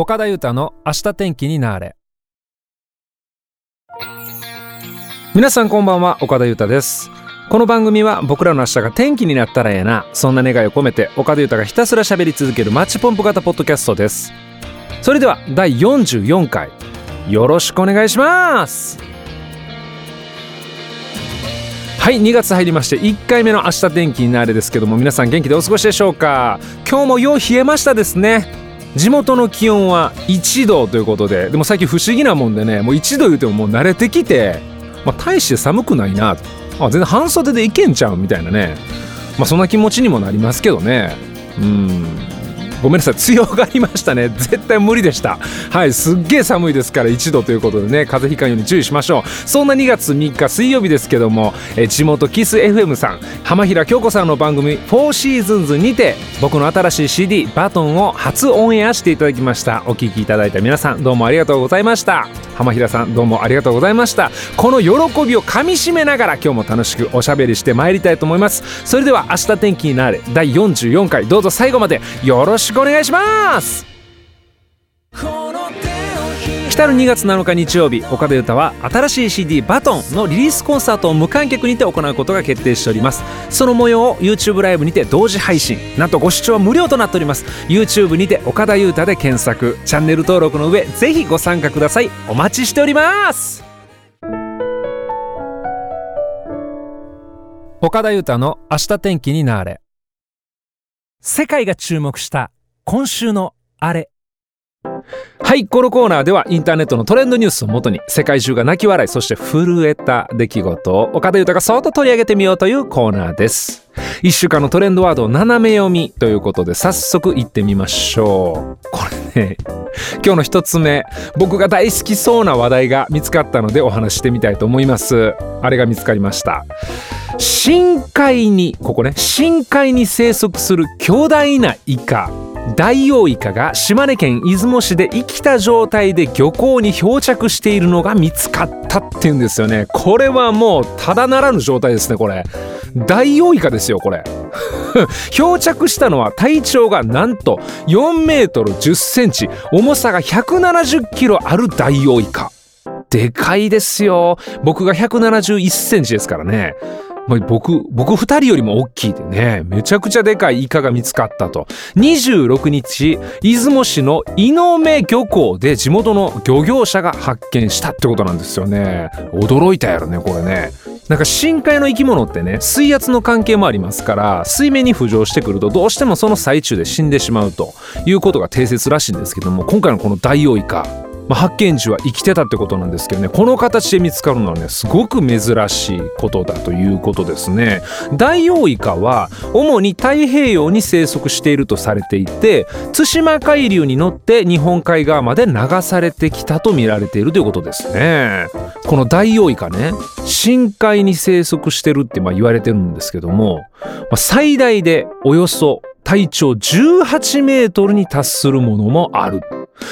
岡田裕太の明日天気になーれ。皆さんこんばんは、岡田裕太です。この番組は僕らの明日が天気になったらええな、そんな願いを込めて岡田裕太がひたすら喋り続けるマッチポンプ型ポッドキャストです。それでは第44回よろしくお願いします。はい、2月入りまして1回目の明日天気になーれですけども、皆さん元気でお過ごしでしょうか。今日もよう冷えましたですね。地元の気温は1度ということで、でも最近不思議なもんでね、もう1度言うてももう慣れてきて、大して寒くないなと、全然半袖でいけんちゃうみたいなね、そんな気持ちにもなりますけどね。ごめんなさい、強がりましたね。絶対無理でした。はい、すっげえ寒いですから1度ということでね、風邪ひかんように注意しましょう。そんな2月3日水曜日ですけども、地元キス FM さん、浜平京子さんの番組4シーズンズにて僕の新しい CD バトンを初オンエアしていただきました。お聞きいただいた皆さんどうもありがとうございました。浜平さんどうもありがとうございました。この喜びをかみしめながら今日も楽しくおしゃべりしてまいりたいと思います。それでは明日天気になれ第44回、どうぞ最後までよろしくお願いします。来る2月7日日曜日、岡田裕太は新しい CD バトンのリリースコンサートを無観客にて行うことが決定しております。その模様を YouTube ライブにて同時配信、なんとご視聴は無料となっております。 YouTube にて岡田裕太で検索、チャンネル登録の上ぜひご参加ください。お待ちしております。岡田裕太の明日天気になーれ。世界が注目した今週のあれ。はい、このコーナーではインターネットのトレンドニュースをもとに世界中が泣き笑い、そして震えた出来事を岡田裕太がそっと取り上げてみようというコーナーです。1週間のトレンドワードを斜め読みということで、早速いってみましょう。これね、今日の1つ目、僕が大好きそうな話題が見つかったのでお話してみたいと思います。あれが見つかりました。深海に生息する巨大なイカ、ダイオウイカが島根県出雲市で生きた状態で漁港に漂着しているのが見つかったっていうんですよね。これはもうただならぬ状態ですね。これダイオウイカですよこれ漂着したのは体長がなんと4メートル10センチ、重さが170キロあるダイオウイカ。でかいですよ。僕が171センチですからね。僕2人よりも大きいでね、めちゃくちゃでかいイカが見つかったと。26日、出雲市の井上漁港で地元の漁業者が発見したってことなんですよね。驚いたやろねこれね。なんか深海の生き物ってね、水圧の関係もありますから、水面に浮上してくるとどうしてもその最中で死んでしまうということが定説らしいんですけども、今回のこのダイオウイカ、発見時は生きてたってことなんですけどね、この形で見つかるのはね、すごく珍しいことだということですね。ダイオウイカは主に太平洋に生息しているとされていて、対馬海流に乗って日本海側まで流されてきたと見られているということですね。このダイオウイカね、深海に生息してるって言われてるんですけども、最大でおよそ体長18メートルに達するものもある。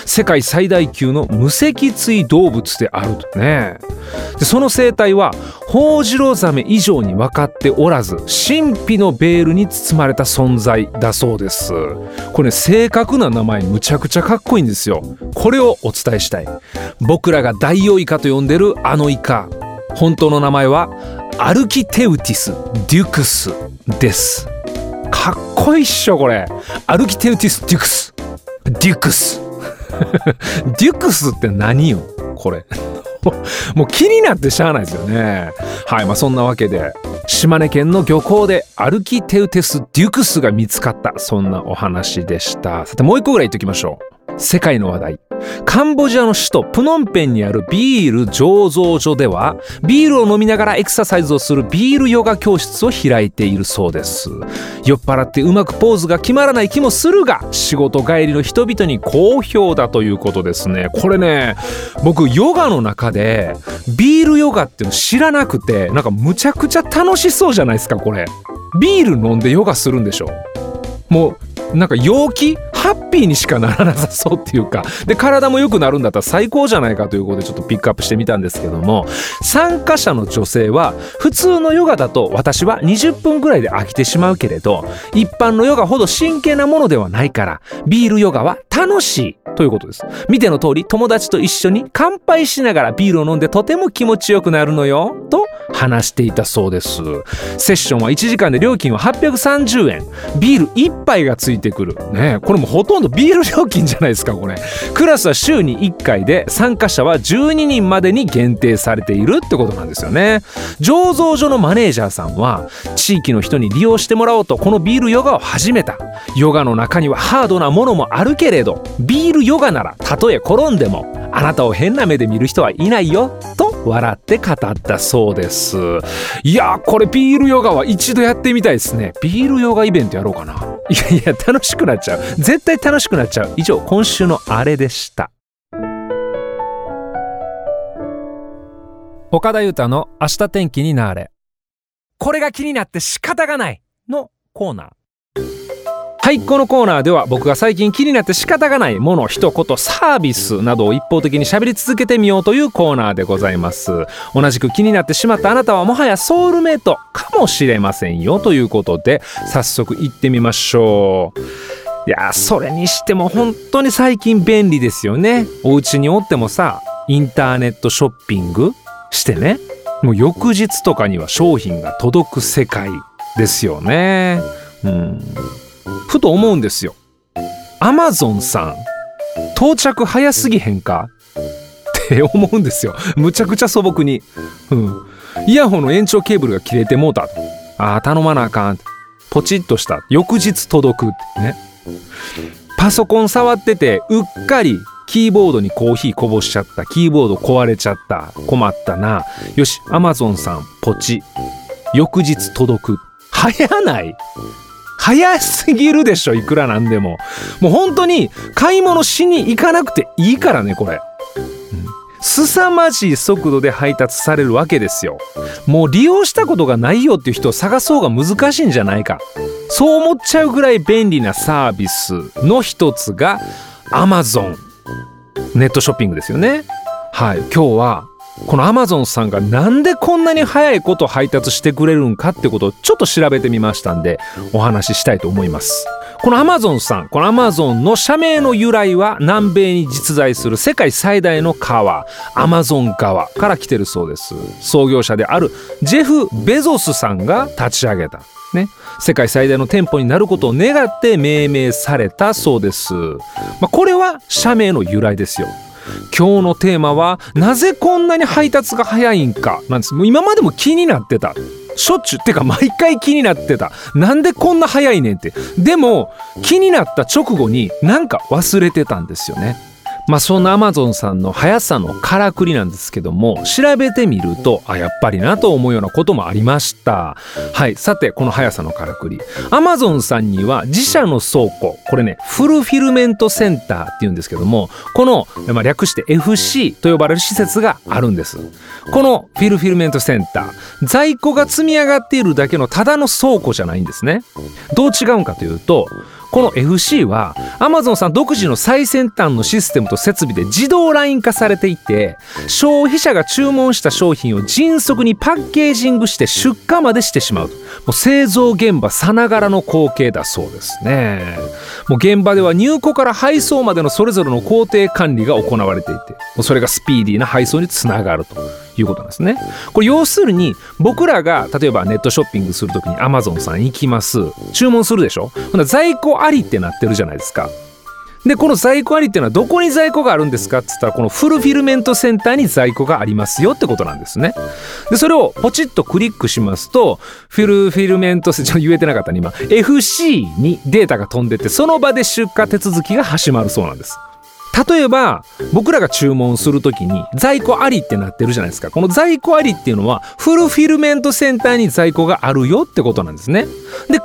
世界最大級の無脊椎動物であるとね。でその生態はホオジロザメ以上に分かっておらず、神秘のベールに包まれた存在だそうです。これね、正確な名前むちゃくちゃかっこいいんですよ。これをお伝えしたい。僕らがダイオウイカと呼んでるあのイカ、本当の名前はアルキテウティス・デュクスです。かっこいいっしょこれ。アルキテウティス・デュクスデュクスって何よこれもう気になってしゃあないですよね。はい、そんなわけで島根県の漁港でアルキテウテス・デュクスが見つかった、そんなお話でした。さてもう一個ぐらい言っておきましょう。世界の話題。カンボジアの首都プノンペンにあるビール醸造所では、ビールを飲みながらエクササイズをするビールヨガ教室を開いているそうです。酔っ払ってうまくポーズが決まらない気もするが、仕事帰りの人々に好評だということですね。これね、僕ヨガの中でビールヨガっていうの知らなくて、なんかむちゃくちゃ楽しそうじゃないですかこれ。ビール飲んでヨガするんでしょ。もうなんか陽気ハッピーにしかならなさそうっていうか、で体も良くなるんだったら最高じゃないかということでちょっとピックアップしてみたんですけども、参加者の女性は普通のヨガだと私は20分ぐらいで飽きてしまうけれど、一般のヨガほど真剣なものではないからビールヨガは楽しいということです。見ての通り、友達と一緒に乾杯しながらビールを飲んでとても気持ちよくなるのよと話していたそうです。セッションは1時間で料金は830円、ビール1杯がついてくるね。これもほとんどビール料金じゃないですかこれ。クラスは週に1回で参加者は12人までに限定されているってことなんですよね。醸造所のマネージャーさんは地域の人に利用してもらおうとこのビールヨガを始めた。ヨガの中にはハードなものもあるけれど、ビールヨガならたとえ転んでもあなたを変な目で見る人はいないよと笑って語ったそうです。いやこれビールヨガは一度やってみたいですね。ビールヨガイベントやろうかな。いやいや楽しくなっちゃう、絶対楽しくなっちゃう。以上今週のあれでした。岡田裕太の明日天気になれ、これが気になって仕方がないのコーナー。はい、このコーナーでは僕が最近気になって仕方がないもの、一言、サービスなどを一方的に喋り続けてみようというコーナーでございます。同じく気になってしまったあなたはもはやソウルメイトかもしれませんよということで、早速行ってみましょう。いやそれにしても本当に最近便利ですよね。お家におってもさ、インターネットショッピングしてね、もう翌日とかには商品が届く世界ですよね。ふと思うんですよ。 Amazon さん到着早すぎへんかって思うんですよ。むちゃくちゃ素朴に、イヤホンの延長ケーブルが切れてもうた、あー頼まなあかん、ポチッとした翌日届くってね。パソコン触っててうっかりキーボードにコーヒーこぼしちゃった、キーボード壊れちゃった、困ったな、よし Amazon さんポチ、翌日届く。早ない？早すぎるでしょ。いくらなんでももう本当に買い物しに行かなくていいからねこれ、凄まじい速度で配達されるわけですよ。もう利用したことがないよっていう人を探そうが難しいんじゃないか、そう思っちゃうぐらい便利なサービスの一つが Amazon ネットショッピングですよね。はい、今日はこの Amazon さんがなんでこんなに早いこと配達してくれるんかってことをちょっと調べてみましたんでお話ししたいと思います。この Amazon さん、この Amazon の社名の由来は南米に実在する世界最大の川アマゾン川から来てるそうです。創業者であるジェフ・ベゾスさんが立ち上げたね、世界最大の店舗になることを願って命名されたそうです。これは社名の由来ですよ。今日のテーマはなぜこんなに配達が早いんかなんです。もう今までも気になってた、しょっちゅうってか毎回気になってた、なんでこんな早いねんって。でも気になった直後になんか忘れてたんですよね。そんな Amazon さんの速さのからくりなんですけども、調べてみるとやっぱりなと思うようなこともありました。はい、さてこの速さのからくり、 Amazon さんには自社の倉庫、これねフルフィルメントセンターっていうんですけども、この、略して FC と呼ばれる施設があるんです。このフィルフィルメントセンター、在庫が積み上がっているだけのただの倉庫じゃないんですね。どう違うんかというと、この FC は Amazon さん独自の最先端のシステムと設備で自動ライン化されていて、消費者が注文した商品を迅速にパッケージングして出荷までしてしまう。もう製造現場さながらの光景だそうですね。もう現場では入庫から配送までのそれぞれの工程管理が行われていて、もうそれがスピーディーな配送につながるということなんですね。これ要するに僕らが例えばネットショッピングするときに Amazon さん行きます、注文するでしょ、在庫ありってなってるじゃないですか。でこの在庫ありっていうのはどこに在庫があるんですかって言ったら、このフルフィルメントセンターに在庫がありますよってことなんですね。でそれをポチッとクリックしますと、フルフィルメントセンター、言えてなかったね今、 FC にデータが飛んでて、その場で出荷手続きが始まるそうなんです。例えば僕らが注文するときに在庫ありってなってるじゃないですか。この在庫ありっていうのはフルフィルメントセンターに在庫があるよってことなんですね。で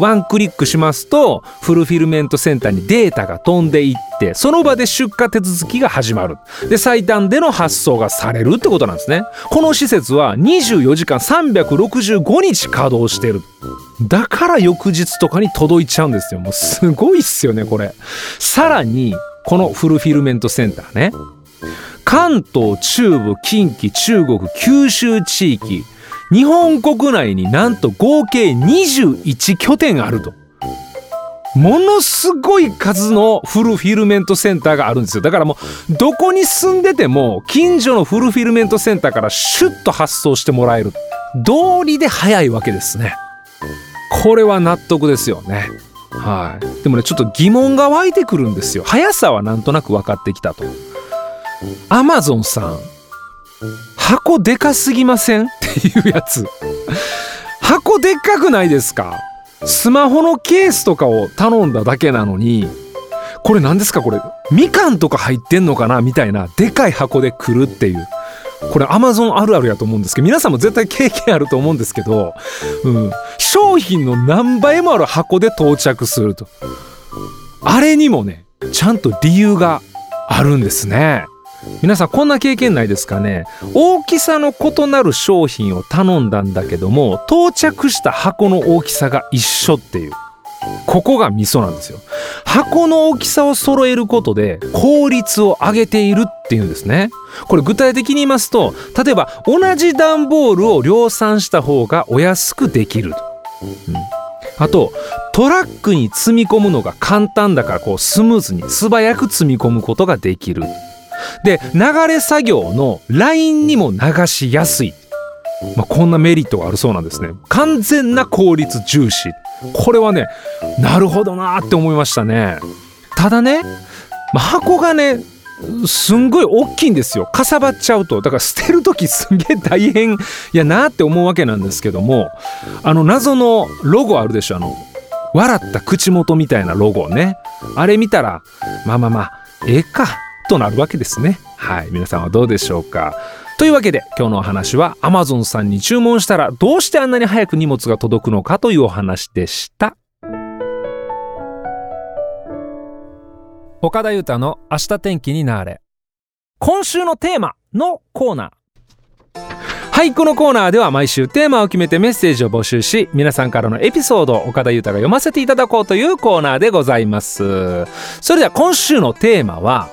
ワンクリックしますとフルフィルメントセンターにデータが飛んでいってその場で出荷手続きが始まる。で最短での発送がされるってことなんですね。この施設は24時間365日稼働してる。だから翌日とかに届いちゃうんですよ。もうすごいっすよねこれ。さらにこのフルフィルメントセンターね、関東、中部、近畿、中国、九州地域、日本国内になんと合計21拠点あると。ものすごい数のフルフィルメントセンターがあるんですよ。だからもうどこに住んでても近所のフルフィルメントセンターからシュッと発送してもらえる。道理で早いわけですね。これは納得ですよね。はい。でもねちょっと疑問が湧いてくるんですよ。速さはなんとなく分かってきたと。Amazon さん箱でかすぎませんっていうやつ。箱でっかくないですか。スマホのケースとかを頼んだだけなのにこれ何ですかこれみかんとか入ってんのかなみたいなでかい箱で来るっていう、これ Amazon あるあるやと思うんですけど、皆さんも絶対経験あると思うんですけど、商品の何倍もある箱で到着すると。あれにもねちゃんと理由があるんですね。皆さんこんな経験ないですかね。大きさの異なる商品を頼んだんだけども到着した箱の大きさが一緒っていう、ここがミソなんですよ。箱の大きさを揃えることで効率を上げているっていうんですね。これ具体的に言いますと、例えば同じ段ボールを量産した方がお安くできると、あとトラックに積み込むのが簡単だからこうスムーズに素早く積み込むことができる。で流れ作業のラインにも流しやすい、こんなメリットがあるそうなんですね。完全な効率重視。これはねなるほどなって思いましたね。ただね、箱がねすんごい大きいんですよ。かさばっちゃうとだから捨てる時すげえ大変やなって思うわけなんですけども、あの謎のロゴあるでしょ、笑った口元みたいなロゴね、あれ見たらええかとなるわけですね。はい、皆さんはどうでしょうか。というわけで今日のお話は Amazon さんに注文したらどうしてあんなに早く荷物が届くのかというお話でした。岡田裕太の明日天気になれ。今週のテーマのコーナー。はい、このコーナーでは毎週テーマを決めてメッセージを募集し、皆さんからのエピソードを岡田裕太が読ませていただこうというコーナーでございます。それでは今週のテーマは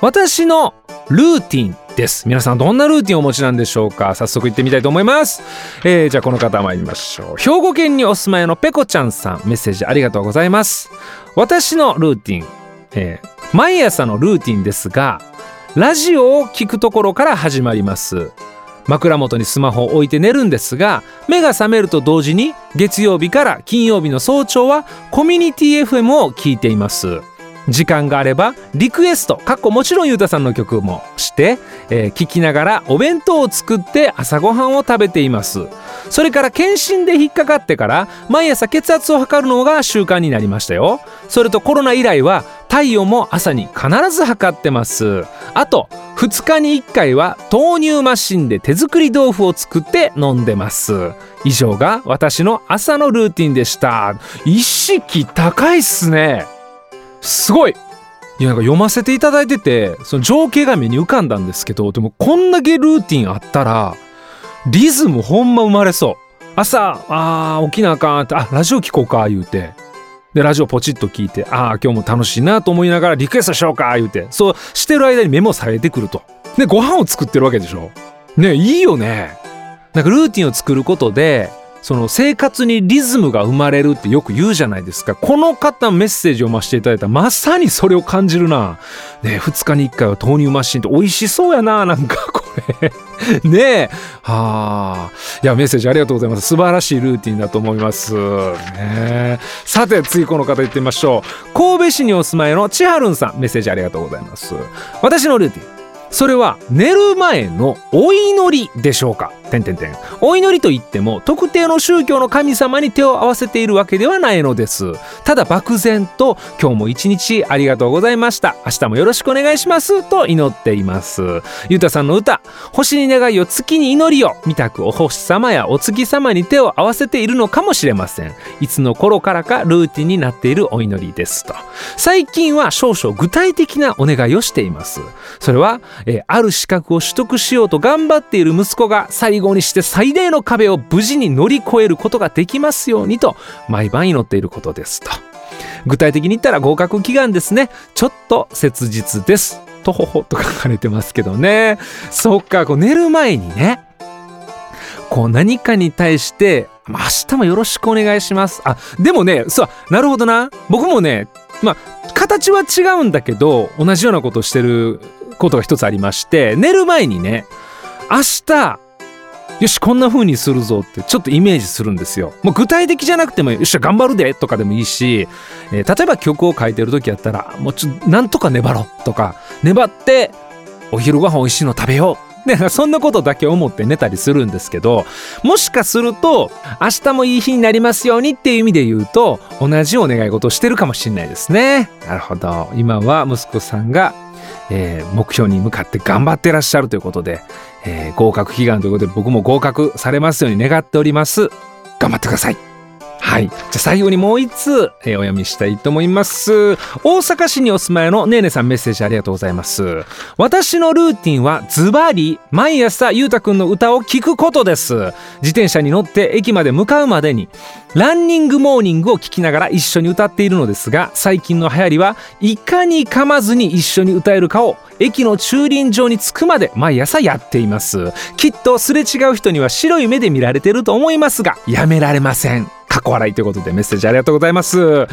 私のルーティンです。皆さんどんなルーティンをお持ちなんでしょうか。早速行ってみたいと思います。じゃあこの方参りましょう。兵庫県にお住まいのペコちゃんさん、メッセージありがとうございます。私のルーティン、毎朝のルーティンですが、ラジオを聞くところから始まります。枕元にスマホを置いて寝るんですが、目が覚めると同時に月曜日から金曜日の早朝はコミュニティ FM を聞いています。時間があればリクエストもちろんゆうたさんの曲もして、聞きながらお弁当を作って朝ごはんを食べています。それから検診で引っかかってから毎朝血圧を測るのが習慣になりましたよ。それとコロナ以来は体温も朝に必ず測ってます。あと2日に1回は豆乳マシンで手作り豆腐を作って飲んでます。以上が私の朝のルーティンでした。意識高いっすね。すごい。いや、なんか読ませていただいててその情景が目に浮かんだんですけど、でもこんだけルーティンあったらリズムほんま生まれそう。朝起きなあかんって、ラジオ聞こうか言うて、でラジオポチッと聞いて、今日も楽しいなと思いながらリクエストしようか言うて、そうしてる間にメモされてくると。でご飯を作ってるわけでしょね。いいよね。なんかルーティンを作ることでその生活にリズムが生まれるってよく言うじゃないですか。この方のメッセージを読ませていただいたまさにそれを感じるな。ねえ、2日に1回は豆乳マシンって美味しそうやな、なんかこれねえ、いやメッセージありがとうございます。素晴らしいルーティンだと思います、さて次この方行ってみましょう。神戸市にお住まいのちはるんさん、メッセージありがとうございます。私のルーティン、それは寝る前のお祈りでしょうか。お祈りといっても特定の宗教の神様に手を合わせているわけではないのです。ただ漠然と今日も一日ありがとうございました、明日もよろしくお願いしますと祈っています。ゆうたさんの歌、星に願いを月に祈りを、みたくお星様やお月様に手を合わせているのかもしれません。いつの頃からかルーティンになっているお祈りですと。最近は少々具体的なお願いをしています。それは、ある資格を取得しようと頑張っている息子が最後にして最大の壁を無事に乗り越えることができますようにと毎晩祈っていることですと。具体的に言ったら合格祈願ですね。ちょっと切実ですとほほと書かれてますけどね。そっか、こう寝る前にね、こう何かに対して明日もよろしくお願いします。あ、でもね、そうなるほどな。僕もね、まあ形は違うんだけど同じようなことをしてることが一つありまして、寝る前にね、明日よしこんな風にするぞってちょっとイメージするんですよ。もう具体的じゃなくてもよっしゃ頑張るでとかでもいいし、例えば曲を書いてる時やったらもうなんとか粘ろうとか、粘ってお昼ご飯おいしいの食べよう、そんなことだけ思って寝たりするんですけど、もしかすると明日もいい日になりますようにっていう意味で言うと同じお願い事をしてるかもしれないですね。なるほど。今は息子さんが、目標に向かって頑張ってらっしゃるということで、合格祈願ということで僕も合格されますように願っております。頑張ってください。はい、じゃあ最後にもう一通、お読みしたいと思います。大阪市にお住まいのねえねさん、メッセージありがとうございます。私のルーティンはズバリ毎朝ゆうたくんの歌を聴くことです。自転車に乗って駅まで向かうまでにランニングモーニングを聴きながら一緒に歌っているのですが、最近の流行りはいかに噛まずに一緒に歌えるかを駅の駐輪場に着くまで毎朝やっています。きっとすれ違う人には白い目で見られてると思いますがやめられません。過去笑いということでメッセージありがとうございます。ラン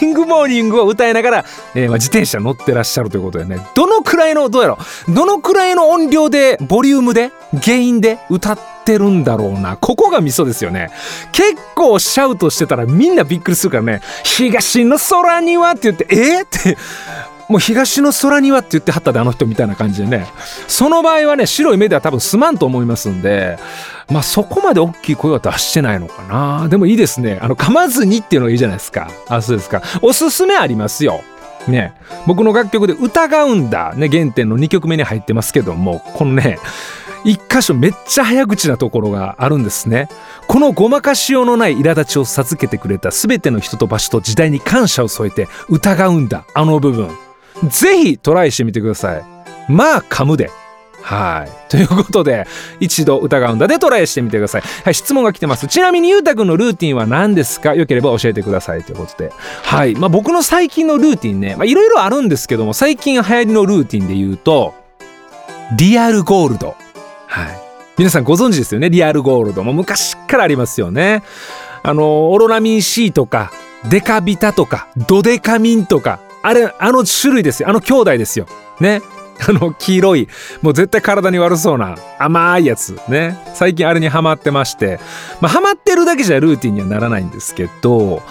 ニングモーニングを歌いながら、自転車乗ってらっしゃるということでね、どのくらいの音量でボリュームで原因で歌ってるんだろうな。ここがミソですよね。結構シャウトしてたらみんなびっくりするからね、東の空にはって言ってってもう東の空にはって言ってはったであの人みたいな感じでね、その場合はね白い目では多分すまんと思いますんで、まあそこまで大きい声は出してないのかな。でもいいですね、噛まずにっていうのがいいじゃないですか。あ、そうですか。おすすめありますよね。僕の楽曲で疑うんだね、原点の2曲目に入ってますけども、このね一箇所めっちゃ早口なところがあるんですね。このごまかしようのない苛立ちを授けてくれた全ての人と場所と時代に感謝を添えて疑うんだ、あの部分ぜひトライしてみてください。まあ噛むで。はい、ということで一度疑うんだでトライしてみてください。はい、質問が来てます。ちなみにゆうたくんのルーティンは何ですか、よければ教えてくださいということで、はい、まあ、僕の最近のルーティンね、いろいろあるんですけども、最近流行りのルーティンで言うとリアルゴールド、はい、皆さんご存知ですよね。リアルゴールドも昔からありますよね。オロナミン C とかデカビタとかドデカミンとか、あの種類ですよ。兄弟ですよね。黄色いもう絶対体に悪そうな甘いやつね。最近あれにハマってまして、ハマってるだけじゃルーティンにはならないんですけど、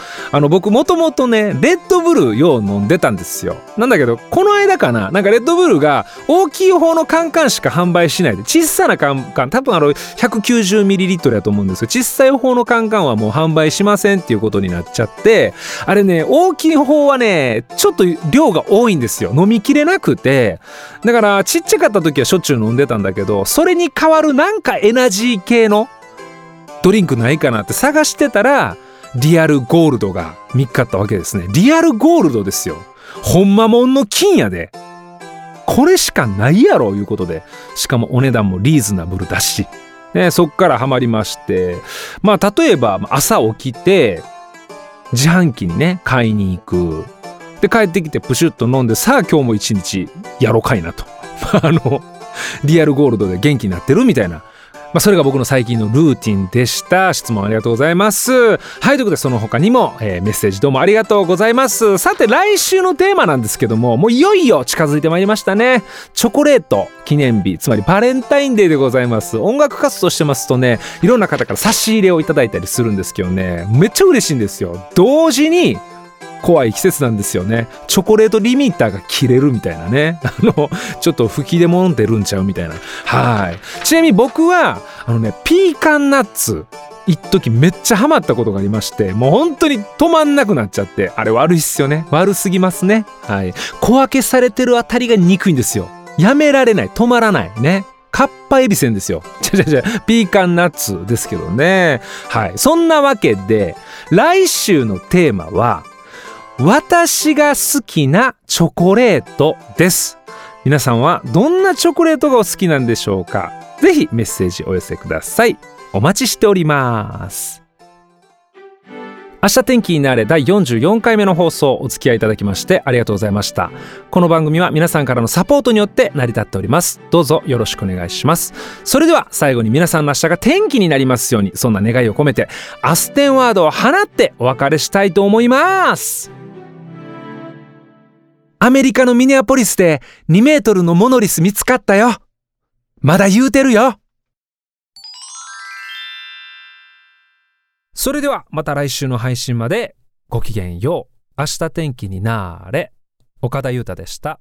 僕もともとねレッドブルよう飲んでたんですよ。なんだけどこの間かな、なんかレッドブルが大きい方のカンカンしか販売しないで、小さなカンカン多分190ml だと思うんですけど、小さい方のカンカンはもう販売しませんっていうことになっちゃって、あれね大きい方はねちょっと量が多いんですよ。飲みきれなくて、だからちっちゃかった時はしょっちゅう飲んでたんだけど、それに代わるなんかエナジー系のドリンクないかなって探してたらリアルゴールドが見っかったわけですね。リアルゴールドですよ。ほんまもんの金やで。これしかないやろいうことで、しかもお値段もリーズナブルだし、ね、そっからハマりまして、例えば朝起きて自販機にね買いに行く、で帰ってきてプシュッと飲んで、さあ今日も一日やろうかいなとリアルゴールドで元気になってるみたいな、それが僕の最近のルーティンでした。質問ありがとうございます。はい、ということでその他にも、メッセージどうもありがとうございます。さて来週のテーマなんですけども、もういよいよ近づいてまいりましたね。チョコレート記念日、つまりバレンタインデーでございます。音楽活動してますとね、いろんな方から差し入れをいただいたりするんですけどね、めっちゃ嬉しいんですよ。同時に怖い季節なんですよね。チョコレートリミッターが切れるみたいなね、ちょっと吹き出物出るんちゃうみたいな。はい。ちなみに僕はピーカンナッツ一時めっちゃハマったことがありまして、もう本当に止まんなくなっちゃって、あれ悪いっすよね、悪すぎますね。はい。小分けされてるあたりが憎いんですよ。やめられない、止まらないね。カッパエビセンですよ。ピーカンナッツですけどね。はい。そんなわけで来週のテーマは私が好きなチョコレートです。皆さんはどんなチョコレートがお好きなんでしょうか。ぜひメッセージお寄せください。お待ちしております。明日天気になれ第44回目の放送、お付き合いいただきましてありがとうございました。この番組は皆さんからのサポートによって成り立っております。どうぞよろしくお願いします。それでは最後に皆さんの明日が天気になりますように、そんな願いを込めてアステンワードを放ってお別れしたいと思います。アメリカのミネアポリスで2メートルのモノリス見つかったよ。まだ言うてるよ。それではまた来週の配信までごきげんよう。明日天気になーれ。岡田裕太でした。